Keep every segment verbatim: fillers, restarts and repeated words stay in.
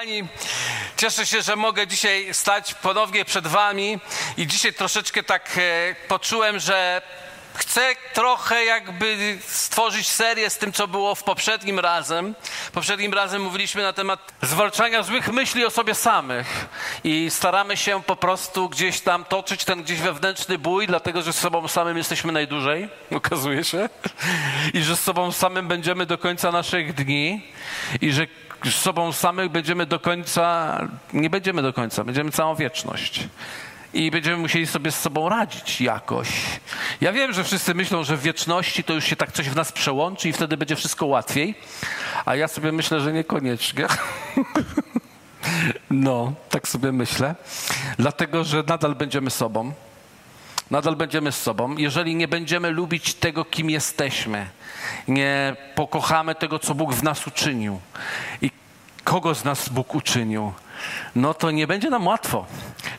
Kochani, cieszę się, że mogę dzisiaj stać ponownie przed wami i dzisiaj troszeczkę tak poczułem, że chcę trochę jakby stworzyć serię z tym, co było w poprzednim razem. Poprzednim razem mówiliśmy na temat zwalczania złych myśli o sobie samych i staramy się po prostu gdzieś tam toczyć ten gdzieś wewnętrzny bój, dlatego że z sobą samym jesteśmy najdłużej, okazuje się, i że z sobą samym będziemy do końca naszych dni i że z sobą samych będziemy do końca, nie będziemy do końca, będziemy całą wieczność. I będziemy musieli sobie z sobą radzić jakoś. Ja wiem, że wszyscy myślą, że w wieczności to już się tak coś w nas przełączy i wtedy będzie wszystko łatwiej, a ja sobie myślę, że niekoniecznie. No, tak sobie myślę. Dlatego, że nadal będziemy sobą. Nadal będziemy z sobą. Jeżeli nie będziemy lubić tego, kim jesteśmy, nie pokochamy tego, co Bóg w nas uczynił i kogo z nas Bóg uczynił, no to nie będzie nam łatwo.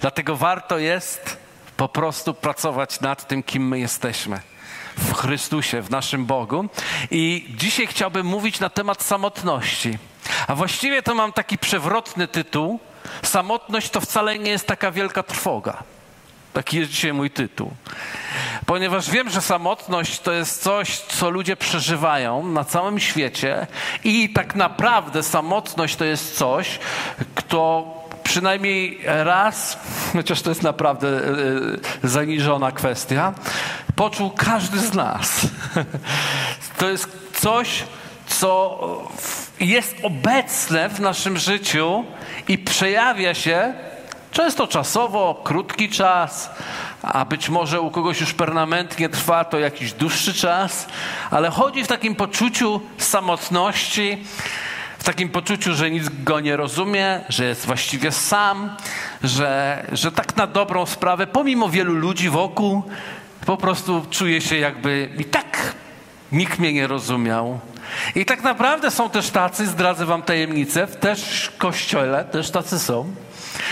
Dlatego warto jest po prostu pracować nad tym, kim my jesteśmy w Chrystusie, w naszym Bogu. I dzisiaj chciałbym mówić na temat samotności. A właściwie to mam taki przewrotny tytuł. Samotność to wcale nie jest taka wielka trwoga. Taki jest dzisiaj mój tytuł. Ponieważ wiem, że samotność to jest coś, co ludzie przeżywają na całym świecie i tak naprawdę samotność to jest coś, kto przynajmniej raz, chociaż to jest naprawdę yy, zaniżona kwestia, poczuł każdy z nas. To jest coś, co jest obecne w naszym życiu i przejawia się często czasowo, krótki czas, a być może u kogoś już permanentnie trwa to jakiś dłuższy czas, ale chodzi w takim poczuciu samotności, w takim poczuciu, że nic go nie rozumie, że jest właściwie sam, że, że tak na dobrą sprawę, pomimo wielu ludzi wokół, po prostu czuje się jakby i tak nikt mnie nie rozumiał. I tak naprawdę są też tacy, zdradzę wam tajemnicę, też w kościele, też tacy są,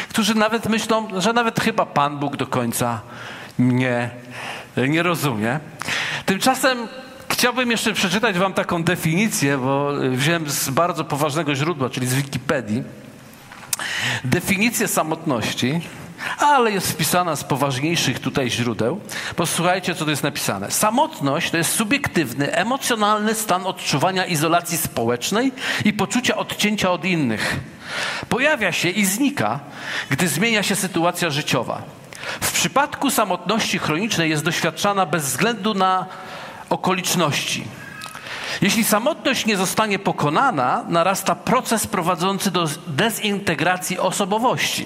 którzy nawet myślą, że nawet chyba Pan Bóg do końca mnie nie rozumie. Tymczasem chciałbym jeszcze przeczytać wam taką definicję, bo wziąłem z bardzo poważnego źródła, czyli z Wikipedii, definicję samotności, ale jest wpisana z poważniejszych tutaj źródeł. Posłuchajcie, co tu jest napisane. Samotność to jest subiektywny, emocjonalny stan odczuwania izolacji społecznej i poczucia odcięcia od innych. Pojawia się i znika, gdy zmienia się sytuacja życiowa. W przypadku samotności chronicznej jest doświadczana bez względu na okoliczności. Jeśli samotność nie zostanie pokonana, narasta proces prowadzący do dezintegracji osobowości.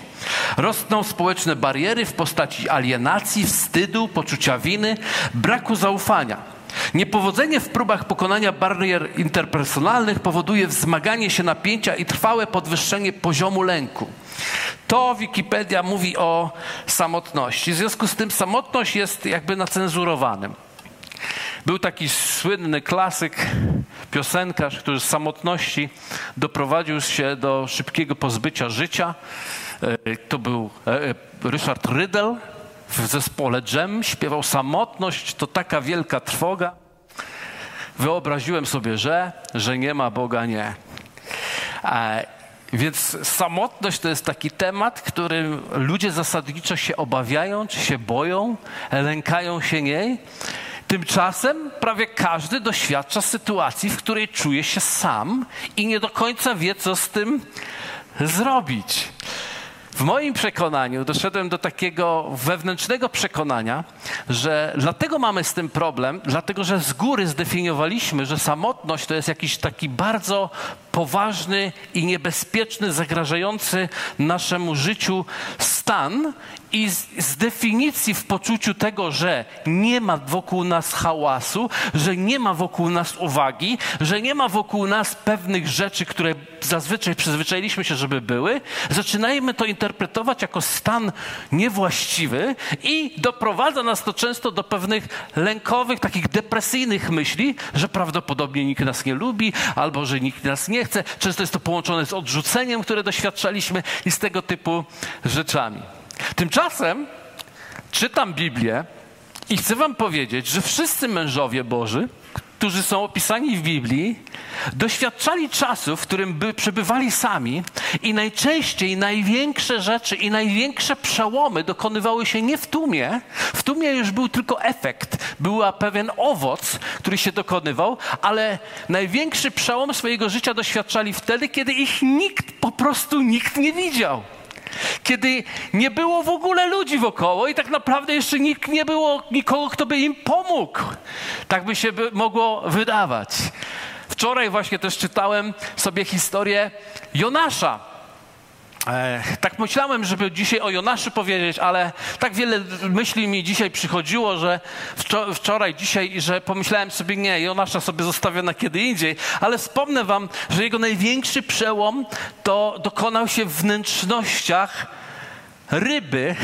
Rosną społeczne bariery w postaci alienacji, wstydu, poczucia winy, braku zaufania. Niepowodzenie w próbach pokonania barier interpersonalnych powoduje wzmaganie się napięcia i trwałe podwyższenie poziomu lęku. To Wikipedia mówi o samotności. W związku z tym samotność jest jakby na cenzurowanym. Był taki słynny klasyk, piosenkarz, który z samotności doprowadził się do szybkiego pozbycia życia. To był Ryszard Rydel w zespole Dżem. Śpiewał samotność to taka wielka trwoga. Wyobraziłem sobie, że, że nie ma Boga, nie. Więc samotność to jest taki temat, którym ludzie zasadniczo się obawiają, czy się boją, lękają się niej. Tymczasem prawie każdy doświadcza sytuacji, w której czuje się sam i nie do końca wie, co z tym zrobić. W moim przekonaniu doszedłem do takiego wewnętrznego przekonania, że dlatego mamy z tym problem, dlatego że z góry zdefiniowaliśmy, że samotność to jest jakiś taki bardzo poważny i niebezpieczny, zagrażający naszemu życiu stan i z, z definicji w poczuciu tego, że nie ma wokół nas hałasu, że nie ma wokół nas uwagi, że nie ma wokół nas pewnych rzeczy, które zazwyczaj przyzwyczailiśmy się, żeby były, zaczynajmy to interpretować jako stan niewłaściwy i doprowadza nas to często do pewnych lękowych, takich depresyjnych myśli, że prawdopodobnie nikt nas nie lubi albo że nikt nas nie chce. Często jest to połączone z odrzuceniem, które doświadczaliśmy i z tego typu rzeczami. Tymczasem czytam Biblię i chcę wam powiedzieć, że wszyscy mężowie Boży, którzy są opisani w Biblii, doświadczali czasu, w którym by przebywali sami i najczęściej największe rzeczy i największe przełomy dokonywały się nie w tłumie. W tłumie już był tylko efekt, był pewien owoc, który się dokonywał, ale największy przełom swojego życia doświadczali wtedy, kiedy ich nikt, po prostu nikt nie widział. Kiedy nie było w ogóle ludzi wokoło i tak naprawdę jeszcze nikt nie było nikogo, kto by im pomógł. Tak by się by mogło wydawać. Wczoraj właśnie też czytałem sobie historię Jonasza. E, tak myślałem, żeby dzisiaj o Jonaszu powiedzieć, ale tak wiele myśli mi dzisiaj przychodziło, że wczor- wczoraj, dzisiaj, że pomyślałem sobie, nie, Jonasza sobie zostawię na kiedy indziej, ale wspomnę wam, że jego największy przełom to dokonał się w wnętrznościach ryby,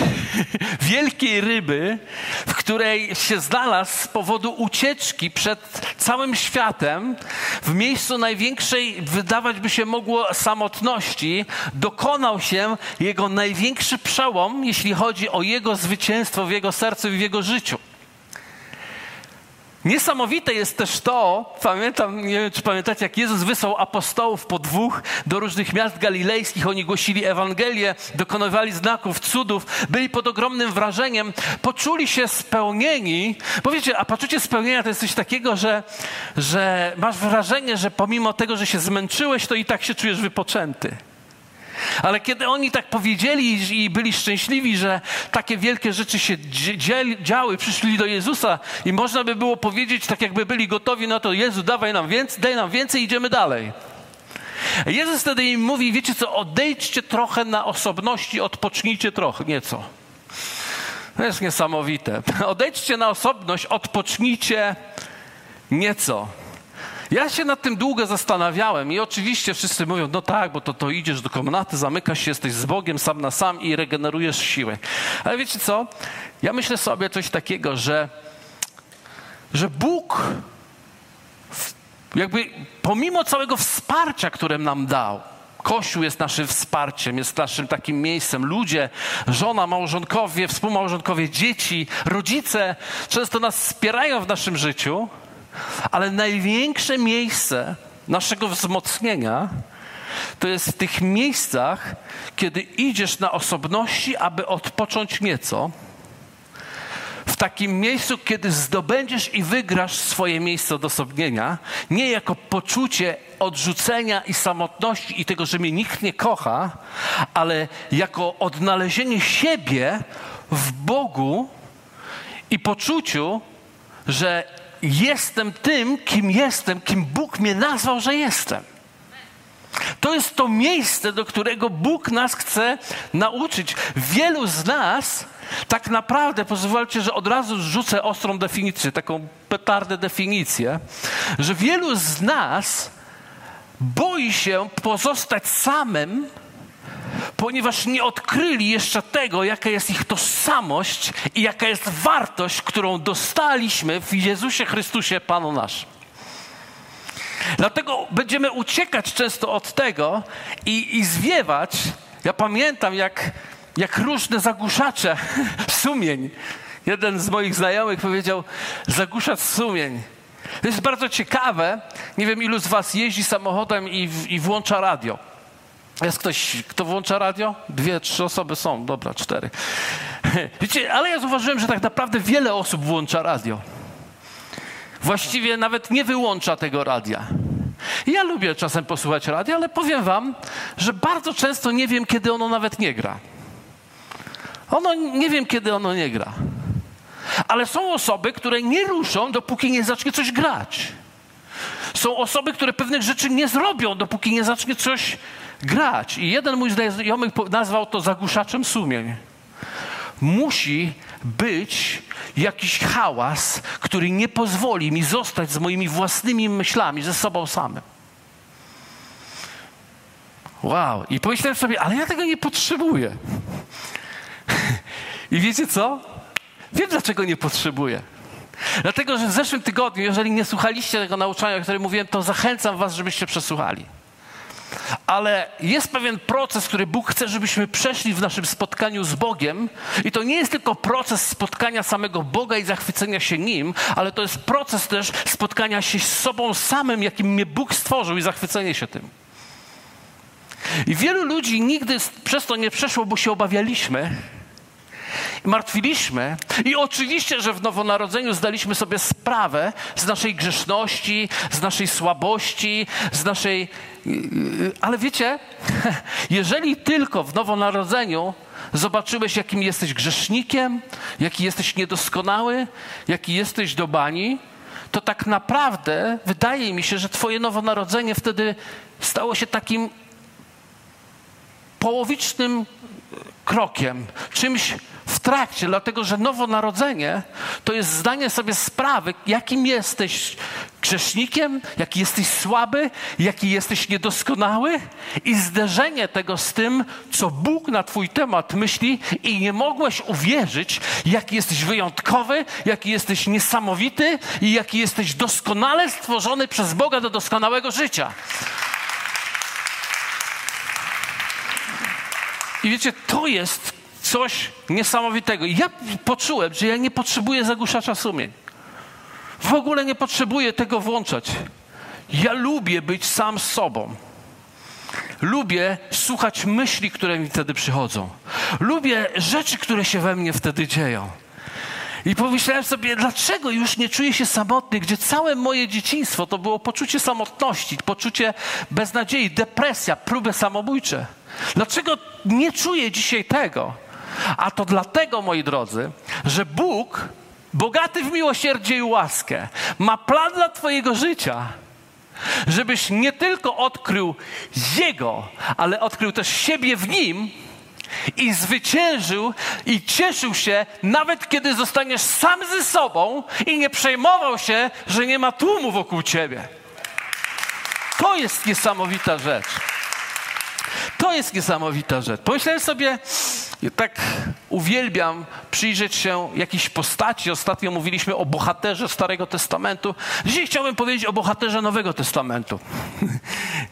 wielkiej ryby, w której się znalazł z powodu ucieczki przed całym światem, w miejscu największej, wydawać by się mogło, samotności, dokonał się jego największy przełom, jeśli chodzi o jego zwycięstwo w jego sercu i w jego życiu. Niesamowite jest też to, pamiętam, nie wiem, czy pamiętacie, jak Jezus wysłał apostołów po dwóch do różnych miast galilejskich, oni głosili Ewangelię, dokonywali znaków, cudów, byli pod ogromnym wrażeniem, poczuli się spełnieni, bo wiecie, a poczucie spełnienia to jest coś takiego, że, że masz wrażenie, że pomimo tego, że się zmęczyłeś, to i tak się czujesz wypoczęty. Ale kiedy oni tak powiedzieli i byli szczęśliwi, że takie wielkie rzeczy się działy, przyszli do Jezusa i można by było powiedzieć, tak jakby byli gotowi na to, Jezu, dawaj nam więcej, daj nam więcej, idziemy dalej. Jezus wtedy im mówi, wiecie co, odejdźcie trochę na osobności, odpocznijcie trochę, nieco. To jest niesamowite. Odejdźcie na osobność, odpocznijcie nieco. Ja się nad tym długo zastanawiałem i oczywiście wszyscy mówią, no tak, bo to, to idziesz do komnaty, zamykasz się, jesteś z Bogiem sam na sam i regenerujesz siłę. Ale wiecie co? Ja myślę sobie coś takiego, że, że Bóg jakby pomimo całego wsparcia, które nam dał, Kościół jest naszym wsparciem, jest naszym takim miejscem. Ludzie, żona, małżonkowie, współmałżonkowie, dzieci, rodzice często nas wspierają w naszym życiu, ale największe miejsce naszego wzmocnienia to jest w tych miejscach, kiedy idziesz na osobności, aby odpocząć nieco. W takim miejscu, kiedy zdobędziesz i wygrasz swoje miejsce odosobnienia, nie jako poczucie odrzucenia i samotności i tego, że mnie nikt nie kocha, ale jako odnalezienie siebie w Bogu i poczuciu, że jestem tym, kim jestem, kim Bóg mnie nazwał, że jestem. To jest to miejsce, do którego Bóg nas chce nauczyć. Wielu z nas tak naprawdę, pozwólcie, że od razu rzucę ostrą definicję, taką petardę definicję, że wielu z nas boi się pozostać samym, ponieważ nie odkryli jeszcze tego, jaka jest ich tożsamość i jaka jest wartość, którą dostaliśmy w Jezusie Chrystusie, Panu naszym. Dlatego będziemy uciekać często od tego i, i zwiewać. Ja pamiętam, jak, jak różne zagłuszacze sumień. Jeden z moich znajomych powiedział, zagłuszacz sumień. To jest bardzo ciekawe. Nie wiem, ilu z was jeździ samochodem i, i włącza radio. Jest ktoś, kto włącza radio? Dwie, trzy osoby są. Dobra, cztery. Wiecie, ale ja zauważyłem, że tak naprawdę wiele osób włącza radio. Właściwie nawet nie wyłącza tego radia. Ja lubię czasem posłuchać radia, ale powiem wam, że bardzo często nie wiem, kiedy ono nawet nie gra. Ono, nie wiem, kiedy ono nie gra. Ale są osoby, które nie ruszą, dopóki nie zacznie coś grać. Są osoby, które pewnych rzeczy nie zrobią, dopóki nie zacznie coś grać. I jeden mój znajomy nazwał to zagłuszaczem sumień. Musi być jakiś hałas, który nie pozwoli mi zostać z moimi własnymi myślami, ze sobą samym. Wow. I pomyślałem sobie, ale ja tego nie potrzebuję. I wiecie co? Wiem, dlaczego nie potrzebuję. Dlatego, że w zeszłym tygodniu, jeżeli nie słuchaliście tego nauczania, o którym mówiłem, to zachęcam was, żebyście przesłuchali. Ale jest pewien proces, który Bóg chce, żebyśmy przeszli w naszym spotkaniu z Bogiem i to nie jest tylko proces spotkania samego Boga i zachwycenia się Nim, ale to jest proces też spotkania się z sobą samym, jakim mnie Bóg stworzył i zachwycenie się tym. I wielu ludzi nigdy przez to nie przeszło, bo się obawialiśmy, martwiliśmy i oczywiście, że w nowonarodzeniu zdaliśmy sobie sprawę z naszej grzeszności, z naszej słabości, z naszej... Ale wiecie, jeżeli tylko w nowonarodzeniu zobaczyłeś, jakim jesteś grzesznikiem, jaki jesteś niedoskonały, jaki jesteś do bani, to tak naprawdę wydaje mi się, że twoje nowonarodzenie wtedy stało się takim połowicznym krokiem, czymś w trakcie, dlatego że nowonarodzenie to jest zdanie sobie sprawy, jakim jesteś grzesznikiem, jaki jesteś słaby, jaki jesteś niedoskonały i zderzenie tego z tym, co Bóg na twój temat myśli i nie mogłeś uwierzyć, jaki jesteś wyjątkowy, jaki jesteś niesamowity i jaki jesteś doskonale stworzony przez Boga do doskonałego życia. I wiecie, to jest coś niesamowitego. I ja poczułem, że ja nie potrzebuję zagłuszacza sumień. W ogóle nie potrzebuję tego włączać. Ja lubię być sam z sobą. Lubię słuchać myśli, które mi wtedy przychodzą. Lubię rzeczy, które się we mnie wtedy dzieją. I pomyślałem sobie, dlaczego już nie czuję się samotny, gdzie całe moje dzieciństwo to było poczucie samotności, poczucie beznadziei, depresja, próby samobójcze. Dlaczego nie czuję dzisiaj tego? A to dlatego, moi drodzy, że Bóg, bogaty w miłosierdzie i łaskę, ma plan dla twojego życia, żebyś nie tylko odkrył Jego, ale odkrył też siebie w Nim i zwyciężył i cieszył się, nawet kiedy zostaniesz sam ze sobą i nie przejmował się, że nie ma tłumu wokół ciebie. To jest niesamowita rzecz. To jest niesamowita rzecz. Pomyślałem sobie, tak uwielbiam przyjrzeć się jakiejś postaci. Ostatnio mówiliśmy o bohaterze Starego Testamentu. Dzisiaj chciałbym powiedzieć o bohaterze Nowego Testamentu.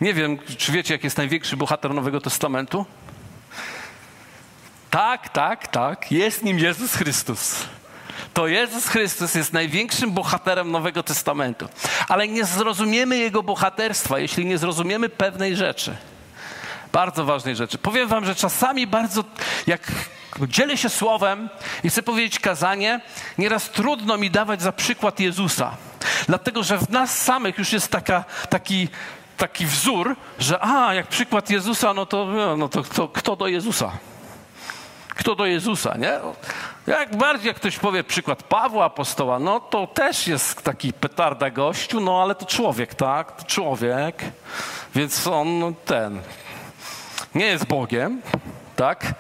Nie wiem, czy wiecie, jaki jest największy bohater Nowego Testamentu? Tak, tak, tak. Jest nim Jezus Chrystus. To Jezus Chrystus jest największym bohaterem Nowego Testamentu. Ale nie zrozumiemy Jego bohaterstwa, jeśli nie zrozumiemy pewnej rzeczy. Bardzo ważnej rzeczy. Powiem wam, że czasami bardzo, jak dzielę się słowem i chcę powiedzieć kazanie, nieraz trudno mi dawać za przykład Jezusa. Dlatego, że w nas samych już jest taka, taki, taki wzór, że a, jak przykład Jezusa, no to, no to, to kto do Jezusa? Kto do Jezusa, nie? Jak bardziej, jak ktoś powie przykład Pawła Apostoła, no to też jest taki petarda gościu, no ale to człowiek, tak? To człowiek, więc on ten... nie jest Bogiem, tak?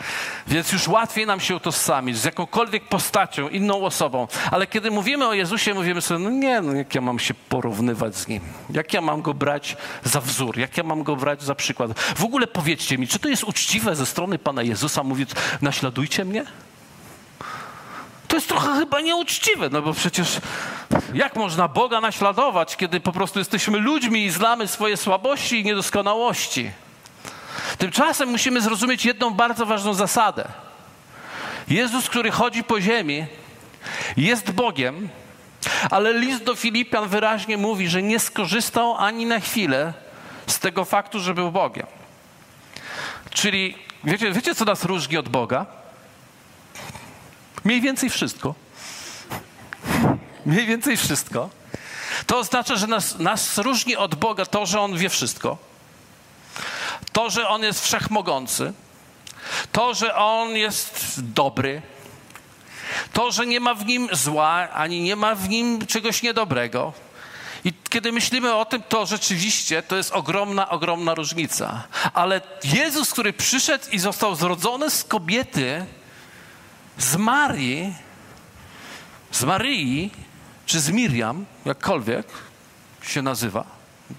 Więc już łatwiej nam się utożsamić z jakąkolwiek postacią, inną osobą. Ale kiedy mówimy o Jezusie, mówimy sobie, no nie, no jak ja mam się porównywać z Nim? Jak ja mam Go brać za wzór? Jak ja mam Go brać za przykład? W ogóle powiedzcie mi, czy to jest uczciwe ze strony Pana Jezusa mówić, naśladujcie mnie? To jest trochę chyba nieuczciwe, no bo przecież jak można Boga naśladować, kiedy po prostu jesteśmy ludźmi i znamy swoje słabości i niedoskonałości? Tymczasem musimy zrozumieć jedną bardzo ważną zasadę. Jezus, który chodzi po ziemi, jest Bogiem, ale list do Filipian wyraźnie mówi, że nie skorzystał ani na chwilę z tego faktu, że był Bogiem. Czyli wiecie, wiecie co nas różni od Boga? Mniej więcej wszystko. Mniej więcej wszystko. To oznacza, że nas, nas różni od Boga to, że On wie wszystko. To, że On jest wszechmogący, to, że On jest dobry, to, że nie ma w Nim zła, ani nie ma w Nim czegoś niedobrego. I kiedy myślimy o tym, to rzeczywiście to jest ogromna, ogromna różnica. Ale Jezus, który przyszedł i został zrodzony z kobiety, z Marii, z Maryi, czy z Miriam, jakkolwiek się nazywa,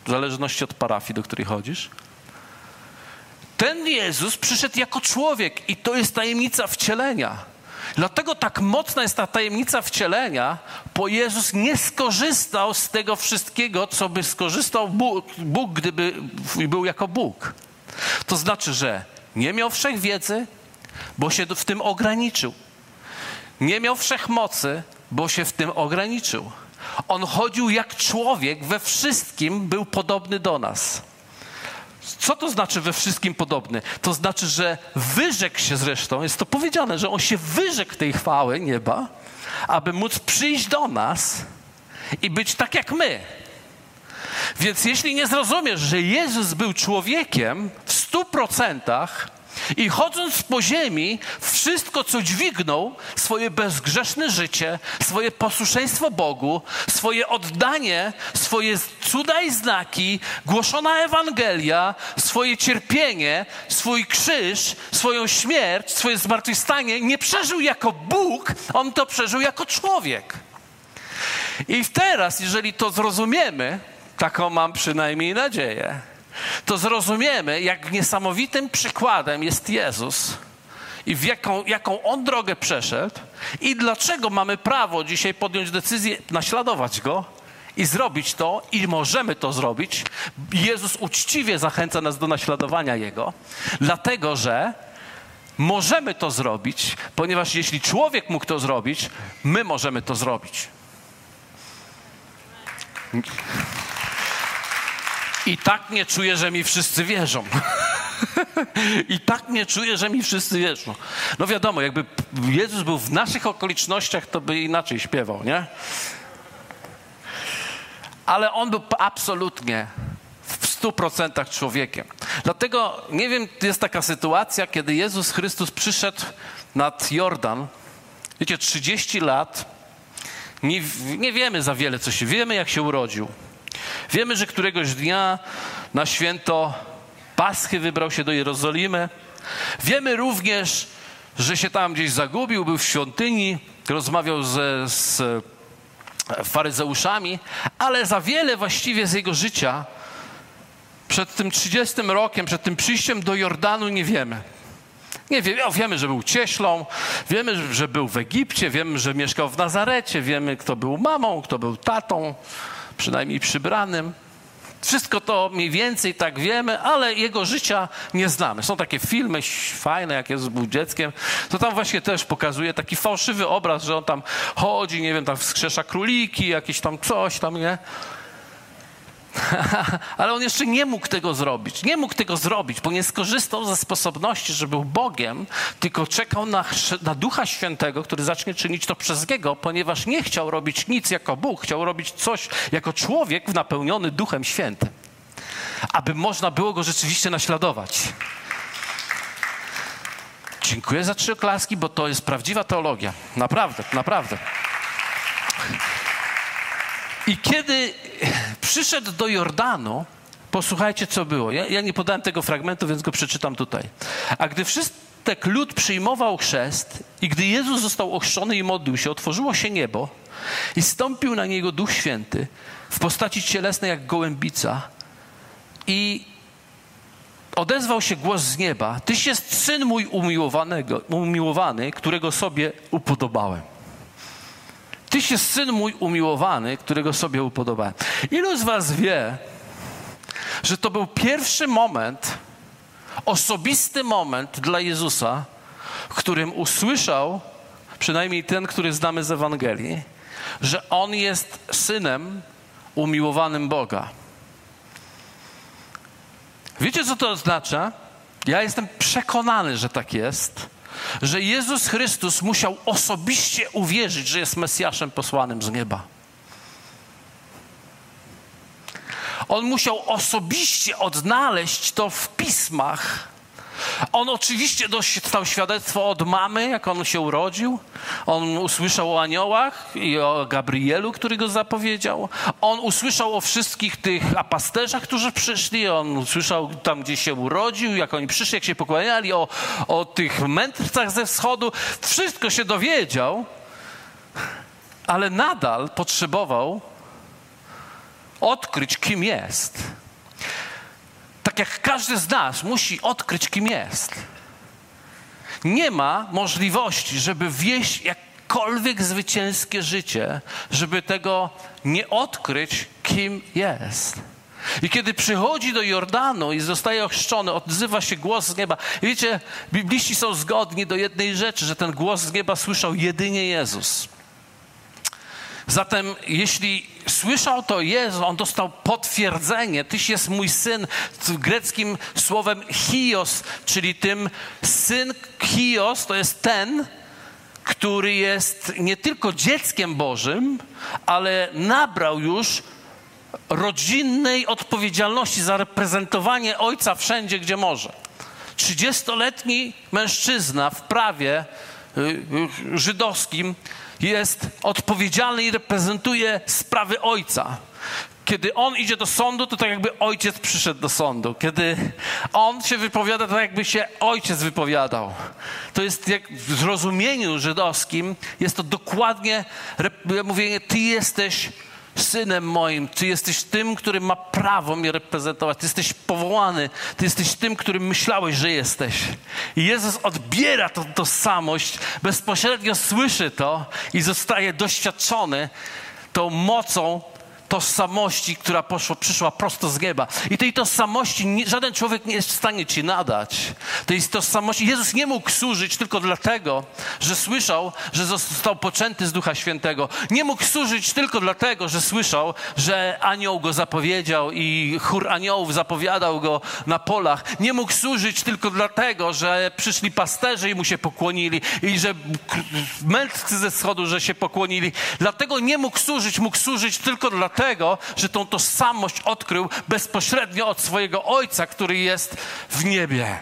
w zależności od parafii, do której chodzisz, ten Jezus przyszedł jako człowiek i to jest tajemnica wcielenia. Dlatego tak mocna jest ta tajemnica wcielenia, bo Jezus nie skorzystał z tego wszystkiego, co by skorzystał Bóg, Bóg gdyby był jako Bóg. To znaczy, że nie miał wszechwiedzy, bo się w tym ograniczył. Nie miał wszechmocy, bo się w tym ograniczył. On chodził jak człowiek, we wszystkim był podobny do nas. Co to znaczy we wszystkim podobny? To znaczy, że wyrzekł się zresztą, jest to powiedziane, że on się wyrzekł tej chwały nieba, aby móc przyjść do nas i być tak jak my. Więc jeśli nie zrozumiesz, że Jezus był człowiekiem w stu procentach i chodząc po ziemi, wszystko co dźwignął, swoje bezgrzeszne życie, swoje posłuszeństwo Bogu, swoje oddanie, swoje cuda i znaki, głoszona Ewangelia, swoje cierpienie, swój krzyż, swoją śmierć, swoje zmartwychwstanie, nie przeżył jako Bóg, on to przeżył jako człowiek. I teraz, jeżeli to zrozumiemy, taką mam przynajmniej nadzieję, to zrozumiemy, jak niesamowitym przykładem jest Jezus i w jaką, jaką On drogę przeszedł i dlaczego mamy prawo dzisiaj podjąć decyzję, naśladować Go i zrobić to, i możemy to zrobić. Jezus uczciwie zachęca nas do naśladowania Jego, dlatego że możemy to zrobić, ponieważ jeśli człowiek mógł to zrobić, my możemy to zrobić. I tak nie czuję, że mi wszyscy wierzą. I tak nie czuję, że mi wszyscy wierzą. No wiadomo, jakby Jezus był w naszych okolicznościach, to by inaczej śpiewał, nie? Ale on był absolutnie w stu procentach człowiekiem. Dlatego, nie wiem, jest taka sytuacja, kiedy Jezus Chrystus przyszedł nad Jordan. Wiecie, trzydzieści lat. Nie, nie wiemy za wiele, co się... Wiemy, jak się urodził. Wiemy, że któregoś dnia na święto Paschy wybrał się do Jerozolimy. Wiemy również, że się tam gdzieś zagubił, był w świątyni, rozmawiał ze, z faryzeuszami, ale za wiele właściwie z jego życia przed tym trzydziestym rokiem, przed tym przyjściem do Jordanu nie wiemy. Nie wiemy, wiemy, że był cieślą, wiemy, że był w Egipcie, wiemy, że mieszkał w Nazarecie, wiemy, kto był mamą, kto był tatą, przynajmniej przybranym. Wszystko to mniej więcej tak wiemy, ale jego życia nie znamy. Są takie filmy fajne, jak Jezus był dzieckiem, to tam właśnie też pokazuje taki fałszywy obraz, że on tam chodzi, nie wiem, tam wskrzesza króliki, jakieś tam coś tam, nie? Ale on jeszcze nie mógł tego zrobić. Nie mógł tego zrobić, bo nie skorzystał ze sposobności, że był Bogiem, tylko czekał na, na Ducha Świętego, który zacznie czynić to przez Niego, ponieważ nie chciał robić nic jako Bóg, chciał robić coś jako człowiek napełniony Duchem Świętym, aby można było Go rzeczywiście naśladować. Dziękuję za trzy oklaski, bo to jest prawdziwa teologia. Naprawdę, naprawdę. I kiedy przyszedł do Jordanu, posłuchajcie, co było. Ja, ja nie podałem tego fragmentu, więc go przeczytam tutaj. A gdy wszystek lud przyjmował chrzest i gdy Jezus został ochrzczony i modlił się, otworzyło się niebo i stąpił na niego Duch Święty w postaci cielesnej jak gołębica i odezwał się głos z nieba. Tyś jest Syn mój umiłowanego, umiłowany, którego sobie upodobałem. Tyś jest Syn mój umiłowany, którego sobie upodobałem. Ilu z was wie, że to był pierwszy moment, osobisty moment dla Jezusa, w którym usłyszał, przynajmniej ten, który znamy z Ewangelii, że On jest Synem umiłowanym Boga. Wiecie, co to oznacza? Ja jestem przekonany, że tak jest. Że Jezus Chrystus musiał osobiście uwierzyć, że jest Mesjaszem posłanym z nieba. On musiał osobiście odnaleźć to w pismach. On oczywiście dostał świadectwo od mamy, jak on się urodził. On usłyszał o aniołach i o Gabrielu, który go zapowiedział. On usłyszał o wszystkich tych apasterzach, którzy przyszli. On usłyszał tam, gdzie się urodził, jak oni przyszli, jak się pokłaniali, o, o tych mędrcach ze wschodu. Wszystko się dowiedział, ale nadal potrzebował odkryć, kim jest. Tak jak każdy z nas musi odkryć, kim jest. nie ma możliwości, żeby wieść jakkolwiek zwycięskie życie, żeby tego nie odkryć, kim jest. I kiedy przychodzi do Jordanu i zostaje ochrzczony, odzywa się głos z nieba. I wiecie, bibliści są zgodni do jednej rzeczy, że ten głos z nieba słyszał jedynie Jezus. Zatem jeśli słyszał to Jezus, on dostał potwierdzenie. Tyś jest mój syn, greckim słowem chios, czyli tym syn chios, to jest ten, który jest nie tylko dzieckiem Bożym, ale nabrał już rodzinnej odpowiedzialności za reprezentowanie Ojca wszędzie, gdzie może. trzydziestoletni mężczyzna w prawie żydowskim jest odpowiedzialny i reprezentuje sprawy Ojca. Kiedy on idzie do sądu, to tak jakby Ojciec przyszedł do sądu. Kiedy on się wypowiada, to tak jakby się Ojciec wypowiadał. To jest, jak w zrozumieniu żydowskim, jest to dokładnie mówienie, ty jesteś synem moim, ty jesteś tym, który ma prawo mnie reprezentować, ty jesteś powołany, ty jesteś tym, którym myślałeś, że jesteś. I Jezus odbiera tą tożsamość, bezpośrednio słyszy to i zostaje doświadczony tą mocą tożsamości, która poszła, przyszła prosto z nieba. I tej tożsamości nie, żaden człowiek nie jest w stanie ci nadać. Tej tożsamości Jezus nie mógł służyć tylko dlatego, że słyszał, że został poczęty z Ducha Świętego. Nie mógł służyć tylko dlatego, że słyszał, że anioł go zapowiedział i chór aniołów zapowiadał go na polach. Nie mógł służyć tylko dlatego, że przyszli pasterze i mu się pokłonili i że mędrcy ze wschodu, że się pokłonili. Dlatego nie mógł służyć, mógł służyć tylko dlatego, Dlatego, że tą tożsamość odkrył bezpośrednio od swojego Ojca, który jest w niebie.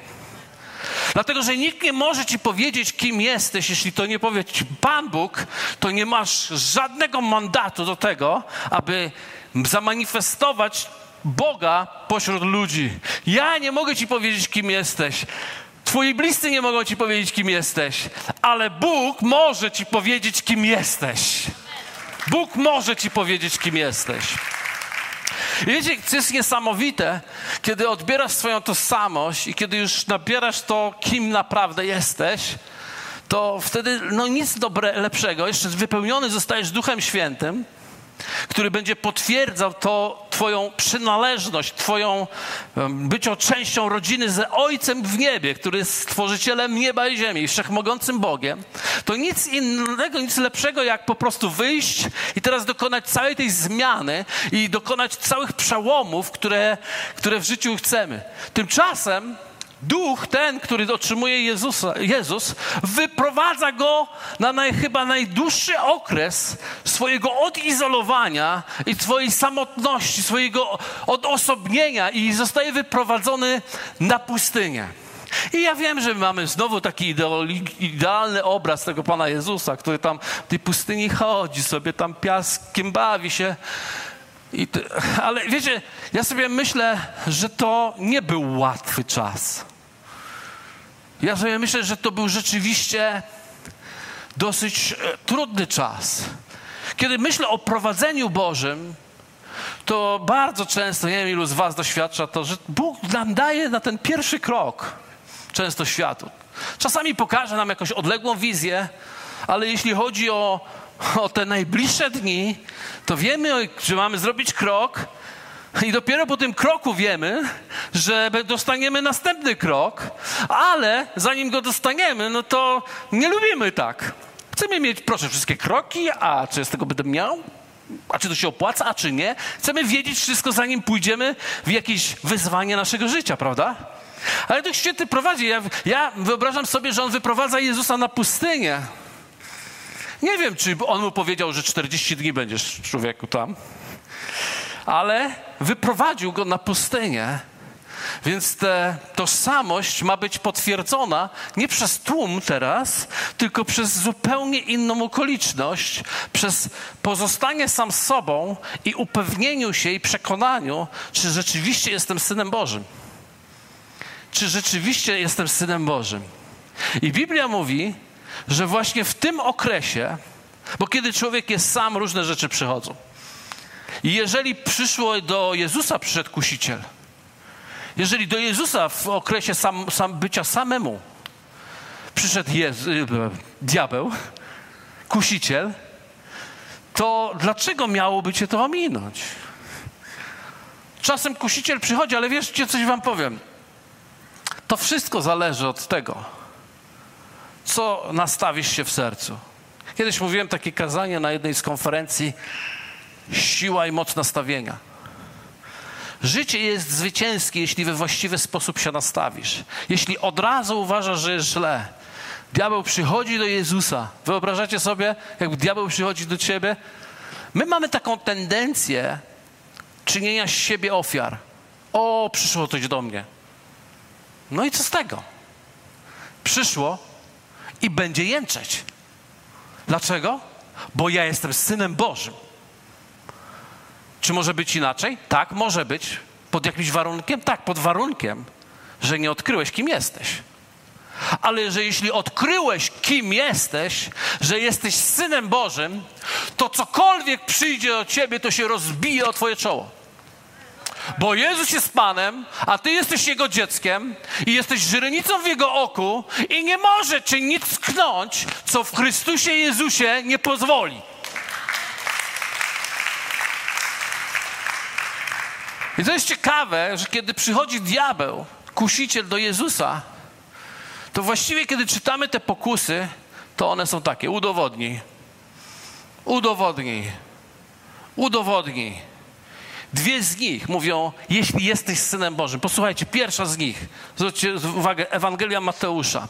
Dlatego, że nikt nie może ci powiedzieć, kim jesteś, jeśli to nie powie ci Pan Bóg, to nie masz żadnego mandatu do tego, aby zamanifestować Boga pośród ludzi. Ja nie mogę ci powiedzieć, kim jesteś. Twoi bliscy nie mogą ci powiedzieć, kim jesteś, ale Bóg może ci powiedzieć, kim jesteś. Bóg może ci powiedzieć, kim jesteś. I wiecie, to jest niesamowite, kiedy odbierasz swoją tożsamość i kiedy już nabierasz to, kim naprawdę jesteś, to wtedy no nic dobre, lepszego. Jeszcze wypełniony zostajesz Duchem Świętym, który będzie potwierdzał to twoją przynależność, twoją bycią częścią rodziny z Ojcem w niebie, który jest stworzycielem nieba i ziemi, wszechmogącym Bogiem, to nic innego, nic lepszego, jak po prostu wyjść i teraz dokonać całej tej zmiany i dokonać całych przełomów, które, które w życiu chcemy. Tymczasem Duch ten, który otrzymuje Jezusa, Jezus, wyprowadza go na naj, chyba najdłuższy okres swojego odizolowania i swojej samotności, swojego odosobnienia i zostaje wyprowadzony na pustynię. I ja wiem, że mamy znowu taki idealny obraz tego Pana Jezusa, który tam w tej pustyni chodzi sobie, tam piaskiem bawi się. I ty, ale wiecie, ja sobie myślę, że to nie był łatwy czas. Ja sobie myślę, że to był rzeczywiście dosyć trudny czas. Kiedy myślę o prowadzeniu Bożym, to bardzo często, nie wiem ilu z was doświadcza to, że Bóg nam daje na ten pierwszy krok często światu. Czasami pokaże nam jakąś odległą wizję, ale jeśli chodzi o O te najbliższe dni, to wiemy, że mamy zrobić krok i dopiero po tym kroku wiemy, że dostaniemy następny krok, ale zanim go dostaniemy, no to nie lubimy tak. Chcemy mieć, proszę, wszystkie kroki, a czy z tego będę miał? A czy to się opłaca, a czy nie? Chcemy wiedzieć wszystko, zanim pójdziemy w jakieś wyzwanie naszego życia, prawda? Ale Duch Święty prowadzi. Ja, ja wyobrażam sobie, że On wyprowadza Jezusa na pustynię. Nie wiem, czy on mu powiedział, że czterdzieści dni będziesz, człowieku, tam, ale wyprowadził go na pustynię, więc te tożsamość ma być potwierdzona nie przez tłum teraz, tylko przez zupełnie inną okoliczność, przez pozostanie sam sobą i upewnieniu się i przekonaniu, czy rzeczywiście jestem Synem Bożym. Czy rzeczywiście jestem Synem Bożym. I Biblia mówi, że właśnie w tym okresie, bo kiedy człowiek jest sam, różne rzeczy przychodzą. I jeżeli przyszło do Jezusa przyszedł kusiciel, jeżeli do Jezusa w okresie sam, sam bycia samemu przyszedł Jezu, diabeł, kusiciel, to dlaczego miałoby cię to ominąć? Czasem kusiciel przychodzi, ale wierzcie, coś wam powiem. To wszystko zależy od tego, co nastawisz się w sercu. Kiedyś mówiłem takie kazanie na jednej z konferencji, siła i moc nastawienia. Życie jest zwycięskie, jeśli we właściwy sposób się nastawisz. Jeśli od razu uważasz, że jest źle. Diabeł przychodzi do Jezusa. Wyobrażacie sobie, jak diabeł przychodzi do ciebie? My mamy taką tendencję czynienia z siebie ofiar. O, przyszło coś do mnie. No i co z tego? Przyszło i będzie jęczeć. Dlaczego? Bo ja jestem Synem Bożym. Czy może być inaczej? Tak, może być. Pod jakimś warunkiem? Tak, pod warunkiem, że nie odkryłeś, kim jesteś. Ale że jeśli odkryłeś, kim jesteś, że jesteś Synem Bożym, to cokolwiek przyjdzie do ciebie, to się rozbije o twoje czoło. Bo Jezus jest Panem, a ty jesteś Jego dzieckiem i jesteś źrenicą w Jego oku i nie może cię nic tknąć, co w Chrystusie Jezusie nie pozwoli. I to jest ciekawe, że kiedy przychodzi diabeł, kusiciel do Jezusa, to właściwie kiedy czytamy te pokusy, to one są takie: udowodnij, udowodnij, udowodnij. Dwie z nich mówią, jeśli jesteś Synem Bożym. Posłuchajcie, pierwsza z nich, zwróćcie uwagę, Ewangelia Mateusza,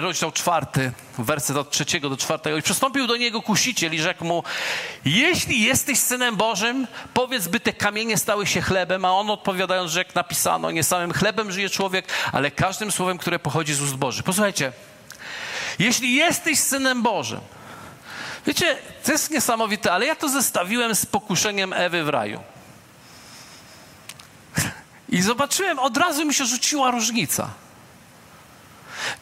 rozdział czwarty, werset od trzeciego do czwartego. I przystąpił do niego kusiciel i rzekł mu: jeśli jesteś Synem Bożym, powiedz, by te kamienie stały się chlebem. A on odpowiadając rzekł: napisano, nie samym chlebem żyje człowiek, ale każdym słowem, które pochodzi z ust Bożych. Posłuchajcie, jeśli jesteś Synem Bożym. Wiecie, to jest niesamowite, ale ja to zestawiłem z pokuszeniem Ewy w raju. I zobaczyłem, od razu mi się rzuciła różnica.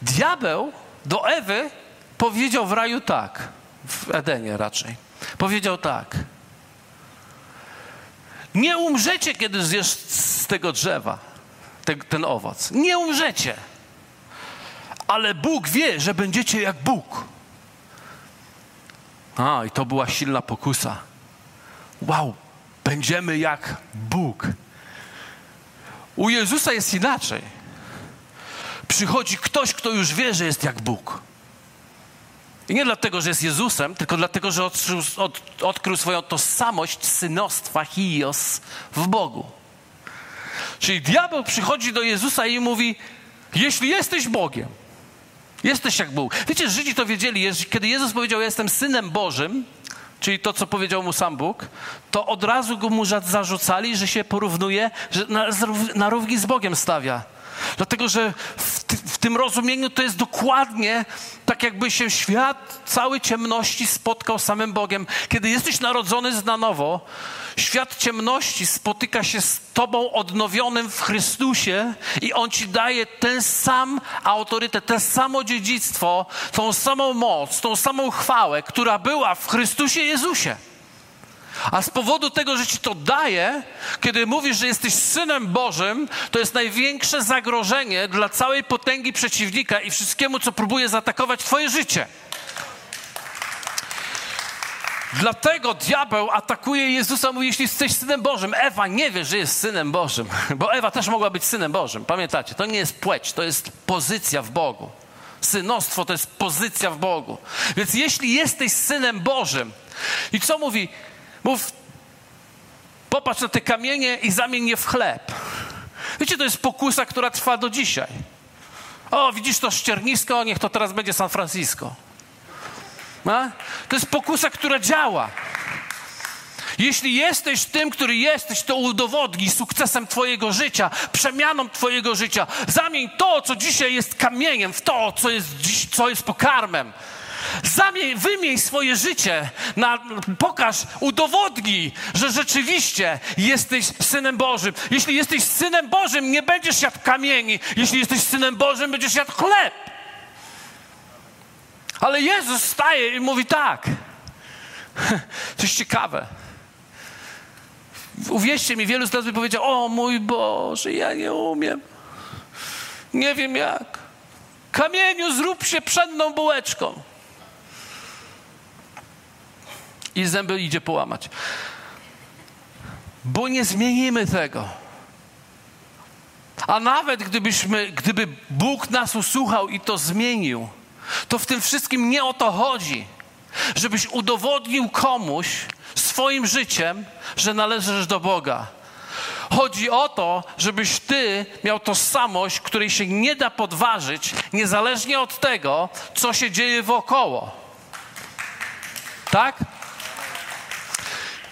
Diabeł do Ewy powiedział w raju tak, w Edenie raczej, powiedział tak: nie umrzecie, kiedy zjesz z tego drzewa te, ten owoc. Nie umrzecie, ale Bóg wie, że będziecie jak Bóg. A, i to była silna pokusa. Wow, będziemy jak Bóg. U Jezusa jest inaczej. Przychodzi ktoś, kto już wie, że jest jak Bóg. I nie dlatego, że jest Jezusem, tylko dlatego, że odkrył, od, odkrył swoją tożsamość synostwa Hios w Bogu. Czyli diabeł przychodzi do Jezusa i mówi: jeśli jesteś Bogiem, jesteś jak Bóg. Wiecie, Żydzi to wiedzieli. Kiedy Jezus powiedział: ja jestem Synem Bożym, czyli to, co powiedział mu sam Bóg, to od razu go mu zarzucali, że się porównuje, że na, na równi z Bogiem stawia. Dlatego, że w, ty, w tym rozumieniu to jest dokładnie tak, jakby się świat całej ciemności spotkał z samym Bogiem. Kiedy jesteś narodzony na nowo, świat ciemności spotyka się z tobą odnowionym w Chrystusie i On ci daje ten sam autorytet, to samo dziedzictwo, tą samą moc, tą samą chwałę, która była w Chrystusie Jezusie. A z powodu tego, że ci to daje, kiedy mówisz, że jesteś Synem Bożym, to jest największe zagrożenie dla całej potęgi przeciwnika i wszystkiemu, co próbuje zaatakować twoje życie. Dlatego diabeł atakuje Jezusa, mówi: jeśli jesteś Synem Bożym. Ewa nie wie, że jest Synem Bożym, bo Ewa też mogła być Synem Bożym. Pamiętacie, to nie jest płeć, to jest pozycja w Bogu. Synostwo to jest pozycja w Bogu. Więc jeśli jesteś Synem Bożym, i co mówi? Mów, popatrz na te kamienie i zamień je w chleb. Wiecie, to jest pokusa, która trwa do dzisiaj. O, widzisz to ściernisko, niech to teraz będzie San Francisco. A? To jest pokusa, która działa. Jeśli jesteś tym, który jesteś, to udowodnij sukcesem twojego życia, przemianą twojego życia. Zamień to, co dzisiaj jest kamieniem, w to, co jest, dziś, co jest pokarmem. Zamień, wymień swoje życie, na, pokaż, udowodnij, że rzeczywiście jesteś Synem Bożym. Jeśli jesteś Synem Bożym, nie będziesz jadł kamieni. Jeśli jesteś Synem Bożym, będziesz jadł chleb. Ale Jezus staje i mówi tak. Coś ciekawe. Uwierzcie mi, wielu z nas by powiedział: o mój Boże, ja nie umiem. Nie wiem jak. kamieniu zrób się pszenną bułeczką. I zęby idzie połamać. Bo nie zmienimy tego. A nawet gdybyśmy, gdyby Bóg nas usłuchał i to zmienił, to w tym wszystkim nie o to chodzi, żebyś udowodnił komuś swoim życiem, że należysz do Boga. Chodzi o to, żebyś ty miał tożsamość, której się nie da podważyć, niezależnie od tego, co się dzieje wokoło. Tak?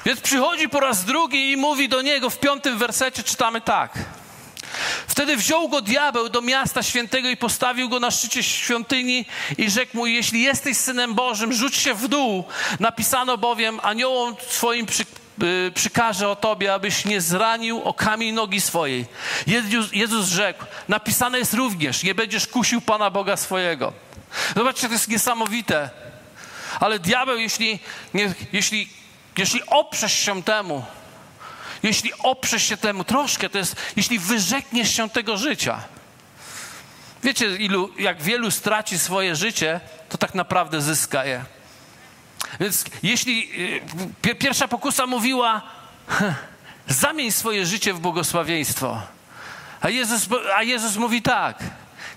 Więc przychodzi po raz drugi i mówi do niego, w piątym wersecie czytamy tak. Wtedy wziął go diabeł do miasta świętego i postawił go na szczycie świątyni i rzekł mu, jeśli jesteś Synem Bożym, rzuć się w dół. Napisano bowiem, aniołom swoim przy, y, przykaże o tobie, abyś nie zranił o kamień nogi swojej. Jezus, Jezus rzekł, napisane jest również, nie będziesz kusił Pana Boga swojego. Zobaczcie, to jest niesamowite. Ale diabeł, jeśli, nie, jeśli, jeśli oprzesz się temu, Jeśli oprzesz się temu troszkę, to jest, jeśli wyrzekniesz się tego życia. Wiecie, ilu, jak wielu straci swoje życie, to tak naprawdę zyska je. Więc jeśli pierwsza pokusa mówiła, zamień swoje życie w błogosławieństwo. A Jezus, a Jezus mówi tak,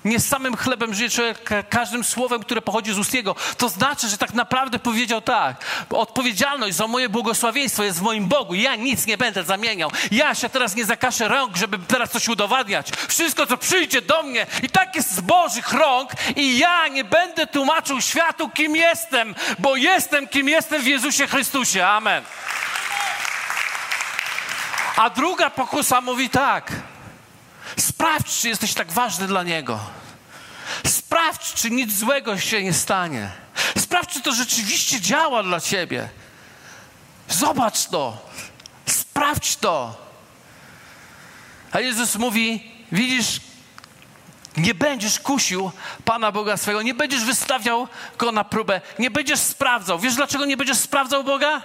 nie samym chlebem żyje człowiek, każdym słowem, które pochodzi z ust Jego. To znaczy, że tak naprawdę powiedział tak. Odpowiedzialność za moje błogosławieństwo jest w moim Bogu. Ja nic nie będę zamieniał. Ja się teraz nie zakaszę rąk, żeby teraz coś udowadniać. Wszystko, co przyjdzie do mnie i tak jest z Bożych rąk i ja nie będę tłumaczył światu, kim jestem, bo jestem, kim jestem w Jezusie Chrystusie. Amen. A druga pokusa mówi tak. Sprawdź, czy jesteś tak ważny dla Niego. Sprawdź, czy nic złego się nie stanie. Sprawdź, czy to rzeczywiście działa dla ciebie. Zobacz to. Sprawdź to. A Jezus mówi, widzisz, nie będziesz kusił Pana Boga swego. Nie będziesz wystawiał Go na próbę. Nie będziesz sprawdzał. Wiesz, dlaczego nie będziesz sprawdzał Boga?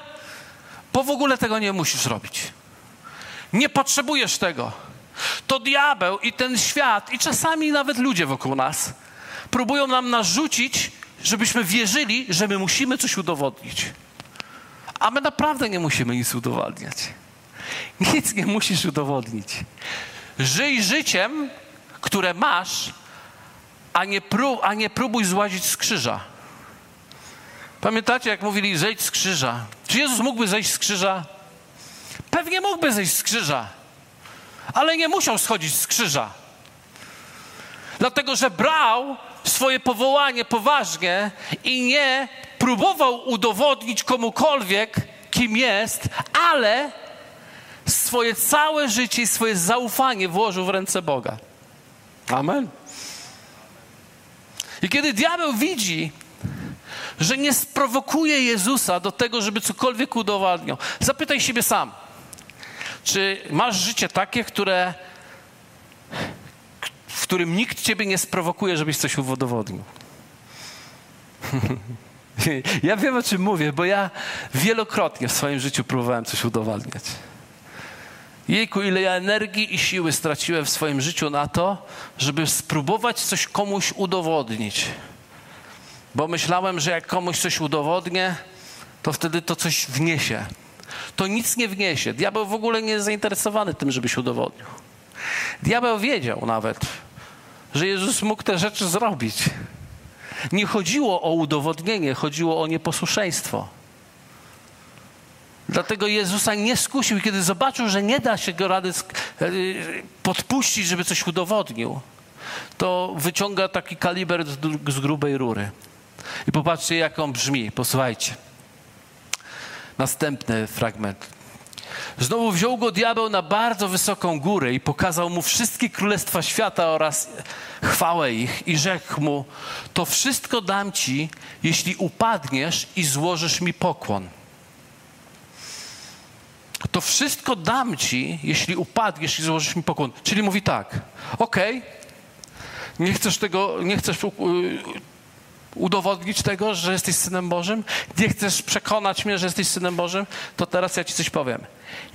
Bo w ogóle tego nie musisz robić. Nie potrzebujesz tego. To diabeł i ten świat i czasami nawet ludzie wokół nas próbują nam narzucić, żebyśmy wierzyli, że my musimy coś udowodnić. A my naprawdę nie musimy nic udowadniać. Nic nie musisz udowodnić. Żyj życiem, które masz, a nie, prób, a nie próbuj złazić z krzyża. Pamiętacie, jak mówili, zejdź z krzyża. Czy Jezus mógłby zejść z krzyża? Pewnie mógłby zejść z krzyża. Ale nie musiał schodzić z krzyża. Dlatego, że brał swoje powołanie poważnie i nie próbował udowodnić komukolwiek, kim jest, ale swoje całe życie i swoje zaufanie włożył w ręce Boga. Amen. I kiedy diabeł widzi, że nie sprowokuje Jezusa do tego, żeby cokolwiek udowadniał, zapytaj siebie sam. Czy masz życie takie, które, w którym nikt ciebie nie sprowokuje, żebyś coś udowodnił? Ja wiem, o czym mówię, bo ja wielokrotnie w swoim życiu próbowałem coś udowadniać. Jejku, ile ja energii i siły straciłem w swoim życiu na to, żeby spróbować coś komuś udowodnić. Bo myślałem, że jak komuś coś udowodnię, to wtedy to coś wniesie. To nic nie wniesie. Diabeł w ogóle nie jest zainteresowany tym, żebyś udowodnił. Diabeł wiedział nawet, że Jezus mógł te rzeczy zrobić. Nie chodziło o udowodnienie, chodziło o nieposłuszeństwo. Dlatego Jezusa nie skusił, kiedy zobaczył, że nie da się go rady podpuścić, żeby coś udowodnił. To wyciąga taki kaliber z grubej rury. I popatrzcie, jak on brzmi. Posłuchajcie. Następny fragment. Znowu wziął go diabeł na bardzo wysoką górę i pokazał mu wszystkie królestwa świata oraz chwałę ich i rzekł mu, to wszystko dam ci, jeśli upadniesz i złożysz mi pokłon. To wszystko dam ci, jeśli upadniesz i złożysz mi pokłon. Czyli mówi tak, okej, okay, nie chcesz tego, nie chcesz... udowodnić tego, że jesteś Synem Bożym? Nie chcesz przekonać mnie, że jesteś Synem Bożym? To teraz ja ci coś powiem.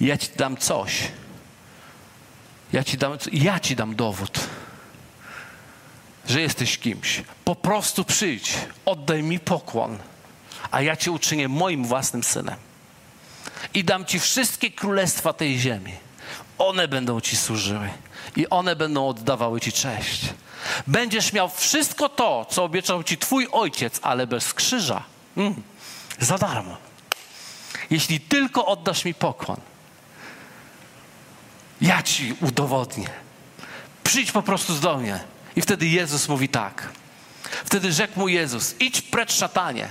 Ja ci dam coś. Ja ci dam, ja ci dam dowód. że jesteś kimś. Po prostu przyjdź, oddaj mi pokłon, a ja cię uczynię moim własnym synem. I dam ci wszystkie królestwa tej ziemi. One będą ci służyły i one będą oddawały ci cześć. Będziesz miał wszystko to, co obiecał ci twój ojciec, ale bez krzyża. Mm, za darmo. Jeśli tylko oddasz mi pokłon, ja ci udowodnię. Przyjdź po prostu do mnie. I wtedy Jezus mówi tak. Wtedy rzekł mu Jezus, idź precz, szatanie,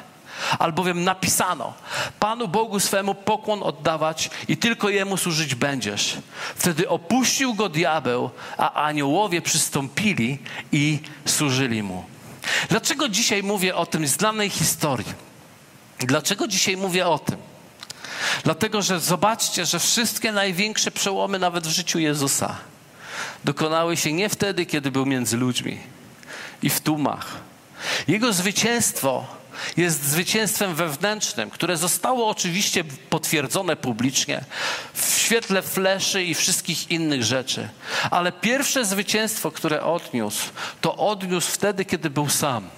albowiem napisano, Panu Bogu swemu pokłon oddawać i tylko Jemu służyć będziesz. Wtedy opuścił go diabeł, a aniołowie przystąpili i służyli mu. Dlaczego dzisiaj mówię o tym znanej historii? Dlaczego dzisiaj mówię o tym? Dlatego, że zobaczcie, że wszystkie największe przełomy nawet w życiu Jezusa dokonały się nie wtedy, kiedy był między ludźmi i w tłumach. Jego zwycięstwo jest zwycięstwem wewnętrznym, które zostało oczywiście potwierdzone publicznie w świetle fleszy i wszystkich innych rzeczy. Ale pierwsze zwycięstwo, które odniósł, to odniósł wtedy, kiedy był sam.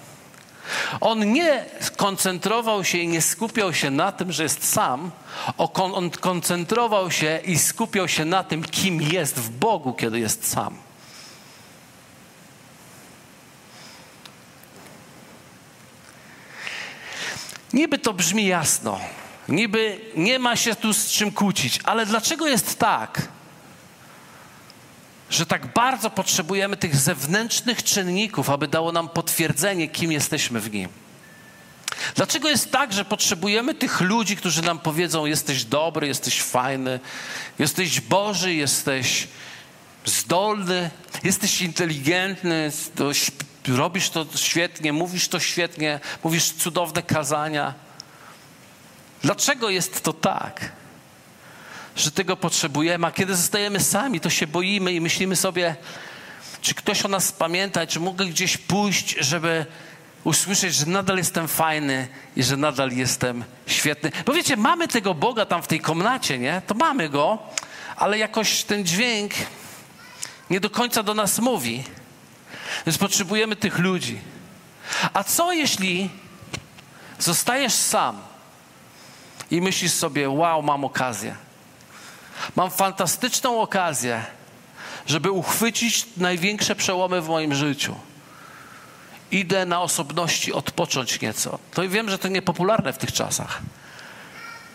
On nie koncentrował się i nie skupiał się na tym, że jest sam. On koncentrował się i skupiał się na tym, kim jest w Bogu, kiedy jest sam. Niby to brzmi jasno, niby nie ma się tu z czym kłócić, ale dlaczego jest tak, że tak bardzo potrzebujemy tych zewnętrznych czynników, aby dało nam potwierdzenie, kim jesteśmy w Nim? Dlaczego jest tak, że potrzebujemy tych ludzi, którzy nam powiedzą, jesteś dobry, jesteś fajny, jesteś Boży, jesteś zdolny, jesteś inteligentny, dość robisz to świetnie, mówisz to świetnie, mówisz cudowne kazania. Dlaczego jest to tak, że tego potrzebujemy, a kiedy zostajemy sami, to się boimy i myślimy sobie, czy ktoś o nas pamięta, czy mogę gdzieś pójść, żeby usłyszeć, że nadal jestem fajny i że nadal jestem świetny. Bo wiecie, mamy tego Boga tam w tej komnacie, nie? To mamy Go, ale jakoś ten dźwięk nie do końca do nas mówi. Więc potrzebujemy tych ludzi. A co jeśli zostajesz sam i myślisz sobie, wow, mam okazję. Mam fantastyczną okazję, żeby uchwycić największe przełomy w moim życiu. Idę na osobności odpocząć nieco. To wiem, że to niepopularne w tych czasach.